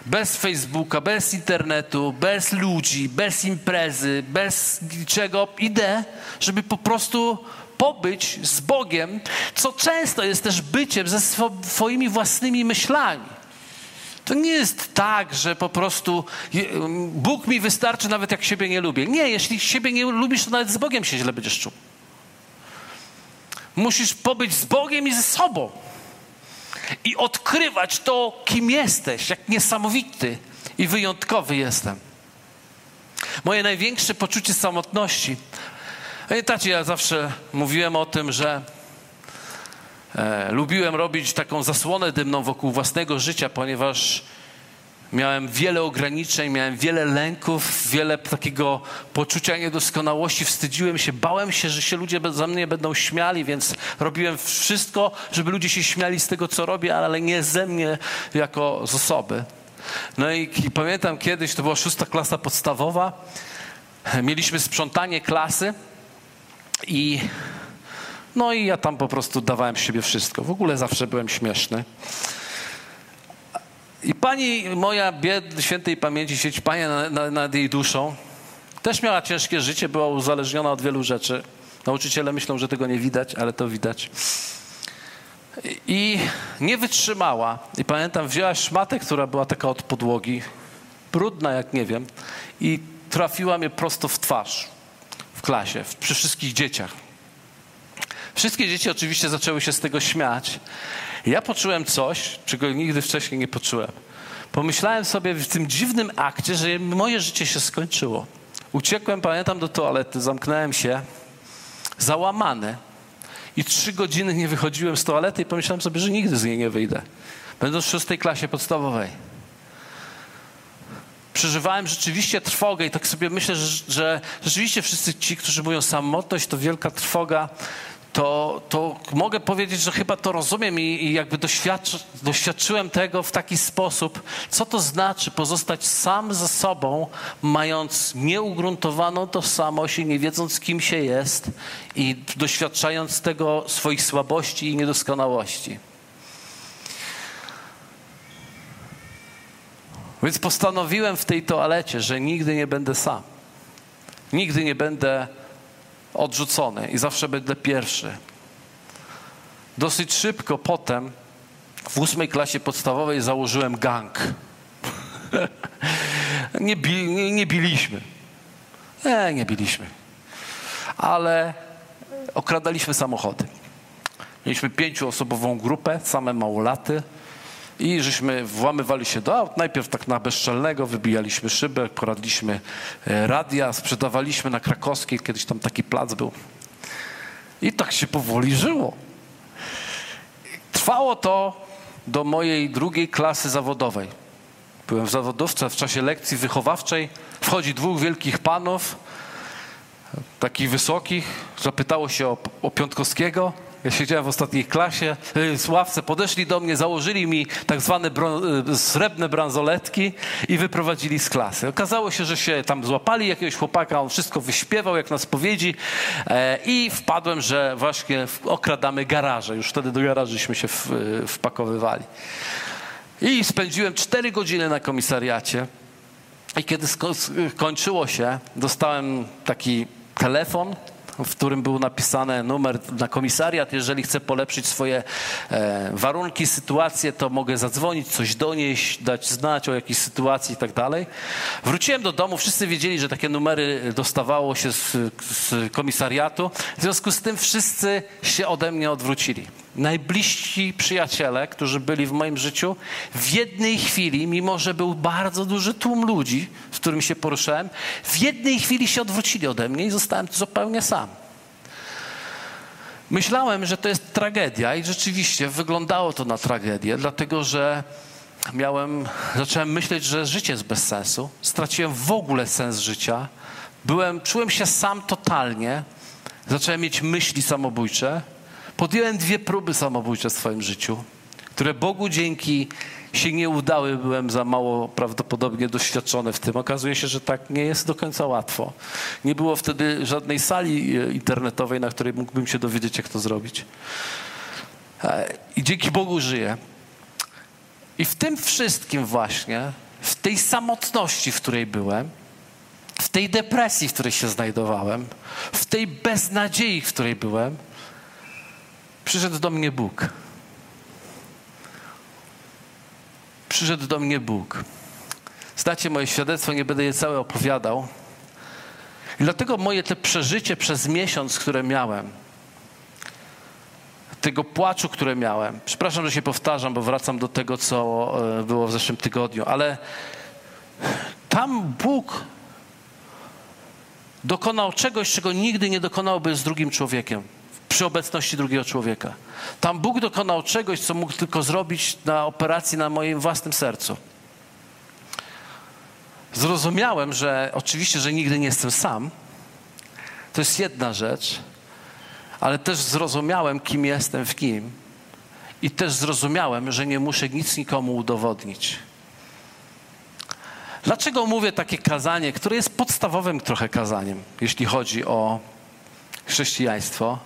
Bez Facebooka, bez internetu, bez ludzi, bez imprezy, bez niczego. Idę, żeby po prostu pobyć z Bogiem, co często jest też byciem ze swoimi własnymi myślami. To nie jest tak, że po prostu Bóg mi wystarczy, nawet jak siebie nie lubię. Nie, jeśli siebie nie lubisz, to nawet z Bogiem się źle będziesz czuł. Musisz pobyć z Bogiem i ze sobą. I odkrywać to, kim jesteś, jak niesamowity i wyjątkowy jestem. Moje największe poczucie samotności. Pamiętacie, ja zawsze mówiłem o tym, że e, lubiłem robić taką zasłonę dymną wokół własnego życia, ponieważ miałem wiele ograniczeń, miałem wiele lęków, wiele takiego poczucia niedoskonałości. Wstydziłem się, bałem się, że się ludzie ze mnie będą śmiali, więc robiłem wszystko, żeby ludzie się śmiali z tego, co robię, ale nie ze mnie jako z osoby. No i, i pamiętam kiedyś, to była szósta klasa podstawowa, mieliśmy sprzątanie klasy. I no i ja tam po prostu dawałem z siebie wszystko. W ogóle zawsze byłem śmieszny. I pani moja, biedna, świętej pamięci, sieć Panie nad, nad jej duszą, też miała ciężkie życie, była uzależniona od wielu rzeczy. Nauczyciele myślą, że tego nie widać, ale to widać. I, i nie wytrzymała. I pamiętam, wzięła szmatę, która była taka od podłogi, brudna jak nie wiem, i trafiła mnie prosto w twarz. W klasie, przy wszystkich dzieciach. Wszystkie dzieci oczywiście zaczęły się z tego śmiać. Ja poczułem coś, czego nigdy wcześniej nie poczułem. Pomyślałem sobie w tym dziwnym akcie, że moje życie się skończyło. Uciekłem, pamiętam, do toalety, zamknąłem się, załamany. I trzy godziny nie wychodziłem z toalety i pomyślałem sobie, że nigdy z niej nie wyjdę. Będąc w szóstej klasie podstawowej. Przeżywałem rzeczywiście trwogę i tak sobie myślę, że, że rzeczywiście wszyscy ci, którzy mówią samotność, to wielka trwoga, to, to mogę powiedzieć, że chyba to rozumiem i, i jakby doświadczy, doświadczyłem tego w taki sposób, co to znaczy pozostać sam ze sobą, mając nieugruntowaną tożsamość i nie wiedząc, kim się jest i doświadczając tego swoich słabości i niedoskonałości. Więc postanowiłem w tej toalecie, że nigdy nie będę sam. Nigdy nie będę odrzucony i zawsze będę pierwszy. Dosyć szybko potem w ósmej klasie podstawowej założyłem gang. nie, bi, nie, nie biliśmy. Nie, nie biliśmy. Ale okradaliśmy samochody. Mieliśmy pięcioosobową grupę, same małolaty. I żeśmy włamywali się do aut, najpierw tak na bezczelnego, wybijaliśmy szybę, poradliśmy radia, sprzedawaliśmy na Krakowskiej, kiedyś tam taki plac był. I tak się powoli żyło. Trwało to do mojej drugiej klasy zawodowej. Byłem w zawodówce, w czasie lekcji wychowawczej wchodzi dwóch wielkich panów, takich wysokich, zapytało się o, o Piątkowskiego. Ja siedziałem w ostatniej klasie, w ławce, podeszli do mnie, założyli mi tak zwane bro- srebrne bransoletki i wyprowadzili z klasy. Okazało się, że się tam złapali jakiegoś chłopaka, on wszystko wyśpiewał jak na spowiedzi e, i wpadłem, że właśnie okradamy garaże. Już wtedy do garażyśmy się w, wpakowywali. I spędziłem cztery godziny na komisariacie i kiedy skończyło się, dostałem taki telefon, w którym był napisany numer na komisariat. Jeżeli chcę polepszyć swoje e, warunki, sytuację, to mogę zadzwonić, coś donieść, dać znać o jakiejś sytuacji i tak dalej. Wróciłem do domu, wszyscy wiedzieli, że takie numery dostawało się z, z komisariatu. W związku z tym wszyscy się ode mnie odwrócili. Najbliżsi przyjaciele, którzy byli w moim życiu, w jednej chwili, mimo że był bardzo duży tłum ludzi, z którym się poruszałem, w jednej chwili się odwrócili ode mnie i zostałem zupełnie sam. Myślałem, że to jest tragedia i rzeczywiście wyglądało to na tragedię, dlatego że miałem, zacząłem myśleć, że życie jest bez sensu. Straciłem w ogóle sens życia. Byłem, czułem się sam totalnie. Zacząłem mieć myśli samobójcze. Podjąłem dwie próby samobójcze w swoim życiu, które Bogu dzięki się nie udały. Byłem za mało prawdopodobnie doświadczony w tym. Okazuje się, że tak nie jest do końca łatwo. Nie było wtedy żadnej sali internetowej, na której mógłbym się dowiedzieć, jak to zrobić. I dzięki Bogu żyję. I w tym wszystkim właśnie, w tej samotności, w której byłem, w tej depresji, w której się znajdowałem, w tej beznadziei, w której byłem, przyszedł do mnie Bóg. Przyszedł do mnie Bóg. Znacie moje świadectwo, nie będę je całe opowiadał. I dlatego moje te przeżycie przez miesiąc, które miałem, tego płaczu, które miałem, przepraszam, że się powtarzam, bo wracam do tego, co było w zeszłym tygodniu, ale tam Bóg dokonał czegoś, czego nigdy nie dokonałby z drugim człowiekiem. Przy obecności drugiego człowieka. Tam Bóg dokonał czegoś, co mógł tylko zrobić na operacji na moim własnym sercu. Zrozumiałem, że oczywiście, że nigdy nie jestem sam. To jest jedna rzecz, ale też zrozumiałem, kim jestem w kim i też zrozumiałem, że nie muszę nic nikomu udowodnić. Dlaczego mówię takie kazanie, które jest podstawowym trochę kazaniem, jeśli chodzi o chrześcijaństwo?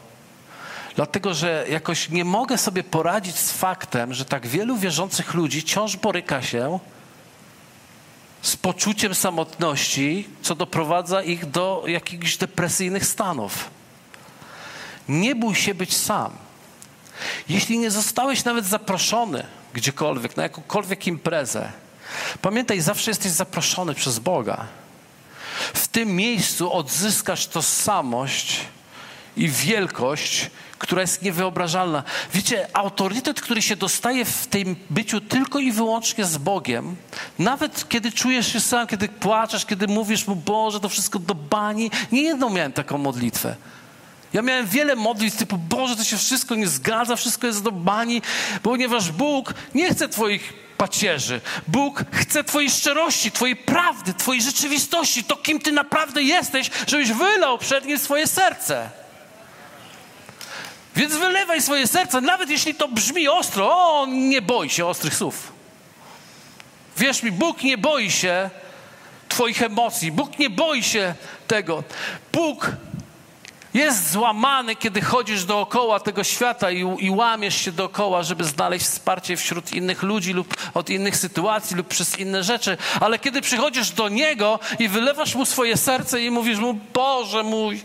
Dlatego, że jakoś nie mogę sobie poradzić z faktem, że tak wielu wierzących ludzi wciąż boryka się z poczuciem samotności, co doprowadza ich do jakichś depresyjnych stanów. Nie bój się być sam. Jeśli nie zostałeś nawet zaproszony gdziekolwiek, na jakąkolwiek imprezę, pamiętaj, zawsze jesteś zaproszony przez Boga. W tym miejscu odzyskasz tożsamość i wielkość, która jest niewyobrażalna. Wiecie, autorytet, który się dostaje w tym byciu tylko i wyłącznie z Bogiem, nawet kiedy czujesz się sam, kiedy płaczesz, kiedy mówisz mu, Boże, to wszystko do bani. Nie jedną miałem taką modlitwę. Ja miałem wiele modlitw typu, Boże, to się wszystko nie zgadza, wszystko jest do bani, ponieważ Bóg nie chce twoich pacierzy. Bóg chce twojej szczerości, twojej prawdy, twojej rzeczywistości, to kim ty naprawdę jesteś, żebyś wylał przed nim swoje serce. Więc wylewaj swoje serce, nawet jeśli to brzmi ostro. O, nie boi się ostrych słów. Wierz mi, Bóg nie boi się twoich emocji. Bóg nie boi się tego. Bóg jest złamany, kiedy chodzisz dookoła tego świata i, i łamiesz się dookoła, żeby znaleźć wsparcie wśród innych ludzi lub od innych sytuacji lub przez inne rzeczy. Ale kiedy przychodzisz do Niego i wylewasz Mu swoje serce i mówisz Mu, Boże mój,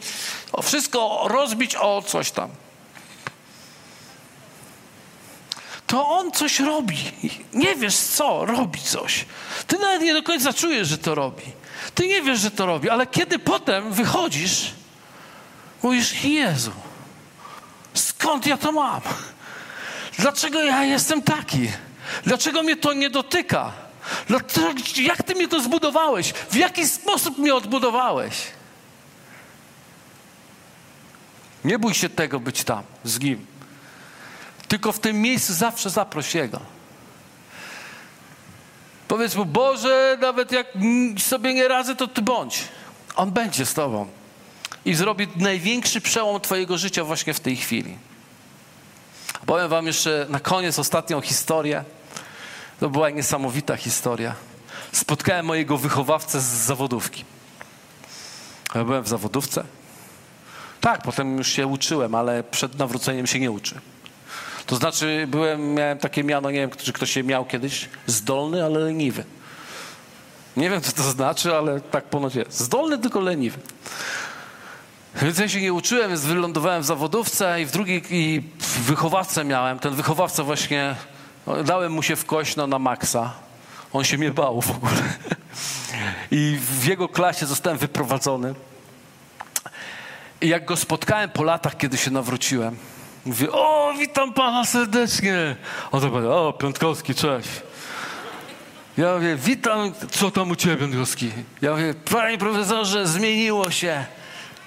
wszystko rozbić o coś tam, to On coś robi. Nie wiesz co, robi coś. Ty nawet nie do końca czujesz, że to robi. Ty nie wiesz, że to robi, ale kiedy potem wychodzisz, mówisz, Jezu, skąd ja to mam? Dlaczego ja jestem taki? Dlaczego mnie to nie dotyka? Dlaczego, jak Ty mnie to zbudowałeś? W jaki sposób mnie odbudowałeś? Nie bój się tego być tam, z Nim. Tylko w tym miejscu zawsze zaproś Jego. Powiedz Mu, Boże, nawet jak sobie nie radzę, to Ty bądź. On będzie z Tobą. I zrobi największy przełom twojego życia właśnie w tej chwili. Powiem wam jeszcze na koniec ostatnią historię. To była niesamowita historia. Spotkałem mojego wychowawcę z zawodówki. Ja byłem w zawodówce. Tak, potem już się uczyłem, ale przed nawróceniem się nie uczy. To znaczy byłem, miałem takie miano, nie wiem, czy ktoś się miał kiedyś, zdolny, ale leniwy. Nie wiem, co to znaczy, ale tak ponoć jest. Zdolny, tylko leniwy. Więc ja się nie uczyłem, więc wylądowałem w zawodówce i w drugiej i wychowawcę miałem. Ten wychowawca właśnie, no, dałem mu się w kość no, na maksa. On się mnie bał w ogóle. I w jego klasie zostałem wyprowadzony. I jak go spotkałem po latach, kiedy się nawróciłem, mówię, o, witam pana serdecznie. On tak mówi, o, Piątkowski, cześć. Ja mówię, witam, co tam u ciebie, Piątkowski? Ja mówię, panie profesorze, zmieniło się.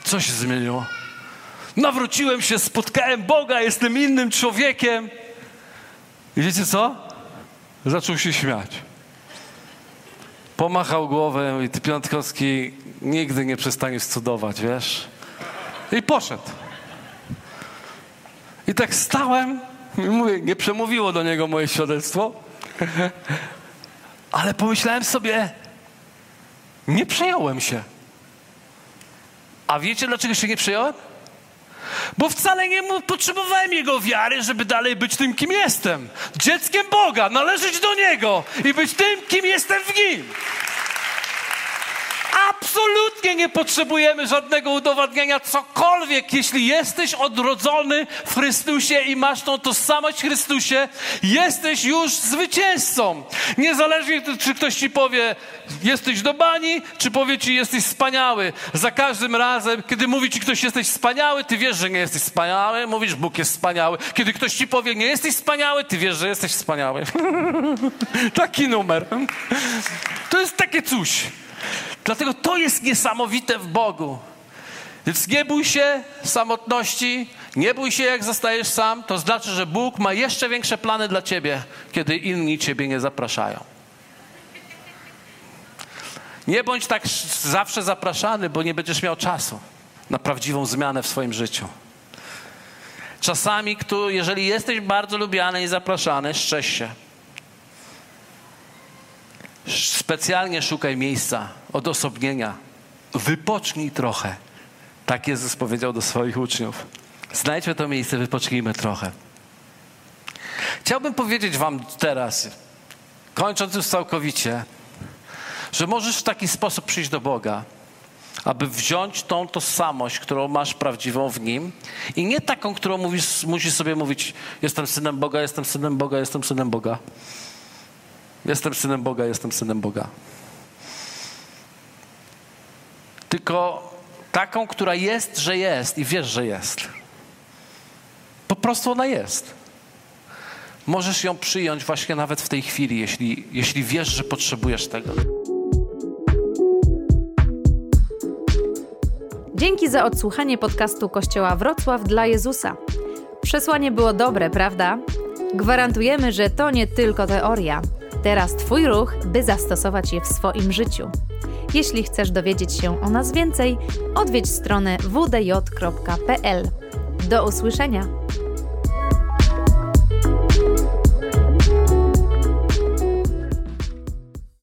Co się zmieniło? Nawróciłem się, spotkałem Boga, jestem innym człowiekiem. I wiecie co? Zaczął się śmiać. Pomachał głowę i ty, Piątkowski, nigdy nie przestaniesz cudować, wiesz? I poszedł. I tak stałem i mówię, nie przemówiło do niego moje świadectwo, ale pomyślałem sobie, nie przejąłem się. A wiecie, dlaczego się nie przejąłem? Bo wcale nie potrzebowałem Jego wiary, żeby dalej być tym, kim jestem. Dzieckiem Boga, należeć do Niego i być tym, kim jestem w Nim. Absolutnie nie potrzebujemy żadnego udowadniania, cokolwiek. Jeśli jesteś odrodzony w Chrystusie i masz tą tożsamość w Chrystusie, jesteś już zwycięzcą. Niezależnie, czy ktoś ci powie, jesteś do bani, czy powie ci, jesteś wspaniały. Za każdym razem, kiedy mówi ci ktoś, jesteś wspaniały, ty wiesz, że nie jesteś wspaniały, mówisz, Bóg jest wspaniały. Kiedy ktoś ci powie, nie jesteś wspaniały, ty wiesz, że jesteś wspaniały. Taki numer. To jest takie coś. Dlatego to jest niesamowite w Bogu. Więc nie bój się samotności, nie bój się, jak zostajesz sam. To znaczy, że Bóg ma jeszcze większe plany dla ciebie, kiedy inni ciebie nie zapraszają. Nie bądź tak zawsze zapraszany, bo nie będziesz miał czasu na prawdziwą zmianę w swoim życiu. Czasami, jeżeli jesteś bardzo lubiany i zapraszany, szczęś się. Specjalnie szukaj miejsca, odosobnienia. Wypocznij trochę. Tak Jezus powiedział do swoich uczniów. Znajdźmy to miejsce, wypocznijmy trochę. Chciałbym powiedzieć wam teraz, kończąc już całkowicie, że możesz w taki sposób przyjść do Boga, aby wziąć tą tożsamość, którą masz prawdziwą w Nim i nie taką, którą mówisz, musisz sobie mówić, jestem synem Boga, jestem synem Boga, jestem synem Boga. Jestem synem Boga, jestem synem Boga. Tylko taką, która jest, że jest i wiesz, że jest. Po prostu ona jest. Możesz ją przyjąć właśnie nawet w tej chwili, jeśli, jeśli wiesz, że potrzebujesz tego. Dzięki za odsłuchanie podcastu Kościoła Wrocław dla Jezusa. Przesłanie było dobre, prawda? Gwarantujemy, że to nie tylko teoria. Teraz Twój ruch, by zastosować je w swoim życiu. Jeśli chcesz dowiedzieć się o nas więcej, odwiedź stronę w d j kropka p l. Do usłyszenia!